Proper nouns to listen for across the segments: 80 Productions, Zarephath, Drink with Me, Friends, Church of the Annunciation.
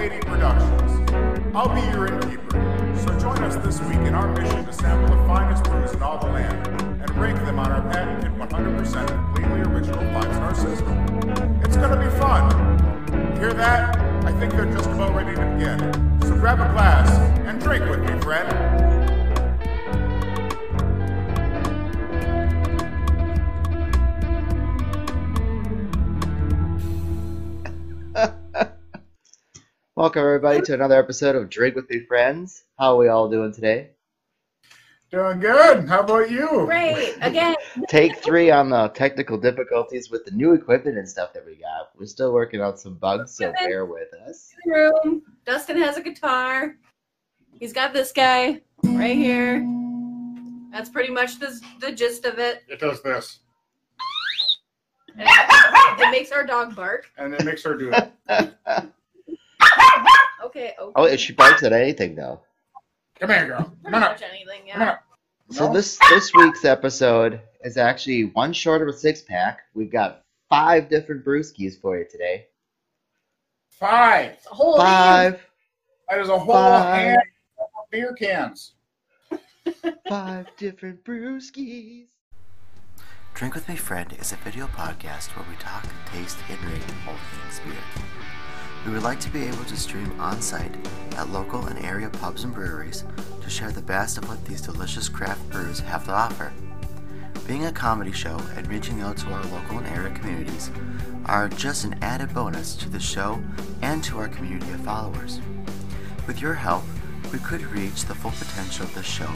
80 Productions. I'll be your innkeeper, so join us this week in our mission to sample the finest brews in all the land and rank them on our patented 100% completely original 5-star system. It's going to be fun. Hear that? I think they're just about ready to begin. So grab a glass and drink with me, friend. Welcome, everybody, to another episode of Drink with Me, Friends. How are we all doing today? Doing good. How about you? Great. Again. Take 3 on the technical difficulties with the new equipment and stuff that we got. We're still working on some bugs, so bear with us. In the room. Dustin has a guitar. He's got this guy right here. That's pretty much the gist of it. It does this. And it makes our dog bark. And it makes her do it. Okay. Oh, she barks at anything though. Come here, girl. Pretty much anything, yeah. So this week's episode is actually one short of a 6-pack. We've got 5 different brewskis for you today. 5. That's a whole hand. That is a whole hand of beer cans. 5 different brewskis. Drink with Me, Friend is a video podcast where we talk, taste, and rate all things beer. We would like to be able to stream on-site at local and area pubs and breweries to share the best of what these delicious craft brews have to offer. Being a comedy show and reaching out to our local and area communities are just an added bonus to the show and to our community of followers. With your help, we could reach the full potential of this show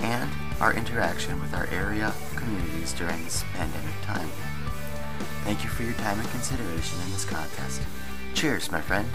and our interaction with our area communities during this pandemic time. Thank you for your time and consideration in this contest. Cheers, my friend.